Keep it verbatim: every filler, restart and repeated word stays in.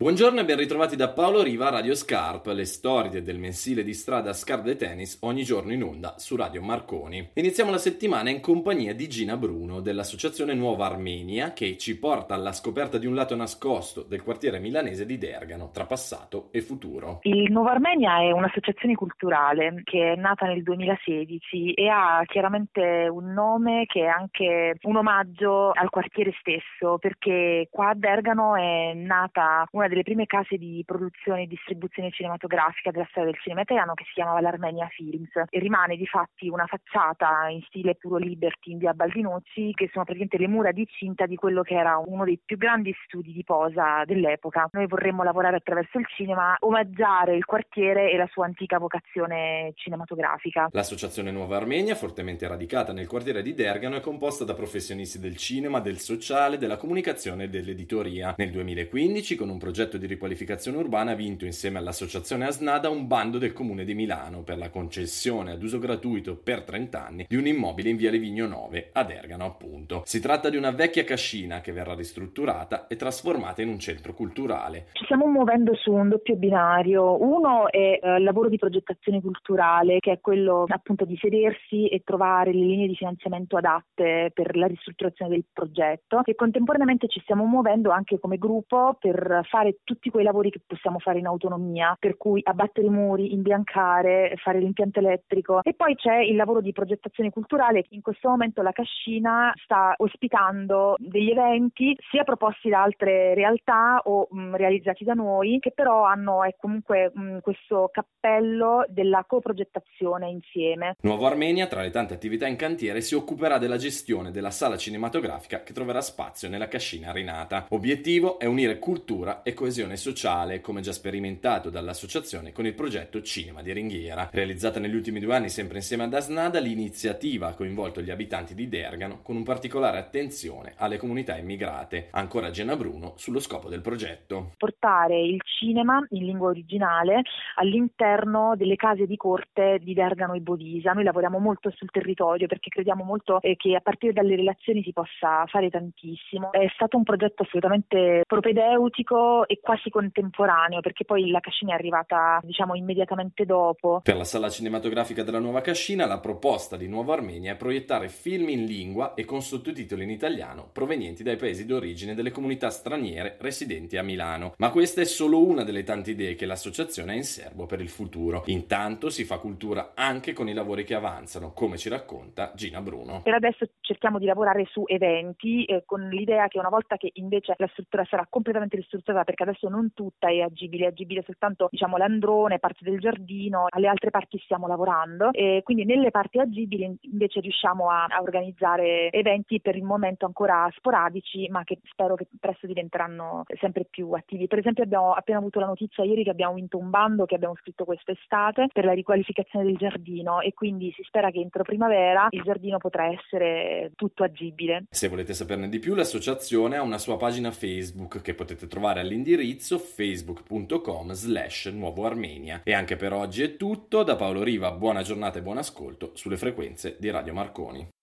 Buongiorno e ben ritrovati da Paolo Riva a Radio Scarp, le storie del mensile di strada Scar de Tennis ogni giorno in onda su Radio Marconi. Iniziamo la settimana in compagnia di Gina Bruno dell'associazione Nuova Armenia, che ci porta alla scoperta di un lato nascosto del quartiere milanese di Dergano, tra passato e futuro. Il Nuova Armenia è un'associazione culturale che è nata nel duemilasedici e ha chiaramente un nome che è anche un omaggio al quartiere stesso, perché qua a Dergano è nata una delle prime case di produzione e distribuzione cinematografica della storia del cinema italiano, che si chiamava l'Armenia Films, e rimane di fatti una facciata in stile puro liberty in via Baldinucci, che sono praticamente le mura di cinta di quello che era uno dei più grandi studi di posa dell'epoca. Noi vorremmo lavorare attraverso il cinema, omaggiare il quartiere e la sua antica vocazione cinematografica. L'associazione Nuova Armenia, fortemente radicata nel quartiere di Dergano, è composta da professionisti del cinema, del sociale, della comunicazione e dell'editoria. Nel duemilaquindici, con un progetto Il progetto di riqualificazione urbana ha vinto insieme all'associazione Asnada un bando del comune di Milano per la concessione ad uso gratuito per trenta anni di un immobile in via Levigno nove a Dergano, appunto. Si tratta di una vecchia cascina che verrà ristrutturata e trasformata in un centro culturale. Ci stiamo muovendo su un doppio binario. Uno è eh, il lavoro di progettazione culturale, che è quello appunto di sedersi e trovare le linee di finanziamento adatte per la ristrutturazione del progetto, e contemporaneamente ci stiamo muovendo anche come gruppo per fare tutti quei lavori che possiamo fare in autonomia, per cui abbattere i muri, imbiancare, fare l'impianto elettrico. E poi c'è il lavoro di progettazione culturale. In questo momento la cascina sta ospitando degli eventi sia proposti da altre realtà o mh, realizzati da noi, che però hanno è comunque mh, questo cappello della coprogettazione insieme. Nuova Armenia, tra le tante attività in cantiere, si occuperà della gestione della sala cinematografica che troverà spazio nella cascina rinata. Obiettivo è unire cultura e coesione sociale, come già sperimentato dall'associazione con il progetto Cinema di Ringhiera. Realizzata negli ultimi due anni sempre insieme ad Asnada, l'iniziativa ha coinvolto gli abitanti di Dergano, con un particolare attenzione alle comunità immigrate. Ancora Gina Bruno sullo scopo del progetto. Portare il cinema in lingua originale all'interno delle case di corte di Dergano e Bovisa. Noi lavoriamo molto sul territorio perché crediamo molto che a partire dalle relazioni si possa fare tantissimo. È stato un progetto assolutamente propedeutico e quasi contemporaneo, perché poi la cascina è arrivata diciamo immediatamente dopo. Per la sala cinematografica della nuova cascina, la proposta di Nuova Armenia è proiettare film in lingua e con sottotitoli in italiano provenienti dai paesi d'origine delle comunità straniere residenti a Milano. Ma questa è solo una delle tante idee che l'associazione ha in serbo per il futuro. Intanto si fa cultura anche con i lavori che avanzano, come ci racconta Gina Bruno. Per adesso cerchiamo di lavorare su eventi eh, con l'idea che una volta che invece la struttura sarà completamente ristrutturata, perché adesso non tutta è agibile, è agibile soltanto diciamo l'androne, parte del giardino, alle altre parti stiamo lavorando, e quindi nelle parti agibili invece riusciamo a, a organizzare eventi per il momento ancora sporadici, ma che spero che presto diventeranno sempre più attivi. Per esempio abbiamo appena avuto la notizia ieri che abbiamo vinto un bando che abbiamo scritto quest'estate per la riqualificazione del giardino, e quindi si spera che entro primavera il giardino potrà essere tutto agibile. Se volete saperne di più, l'associazione ha una sua pagina Facebook che potete trovare all'indirizzo indirizzo facebook.com slash Nuovo Armenia. E anche per oggi è tutto. Da Paolo Riva, buona giornata e buon ascolto sulle frequenze di Radio Marconi.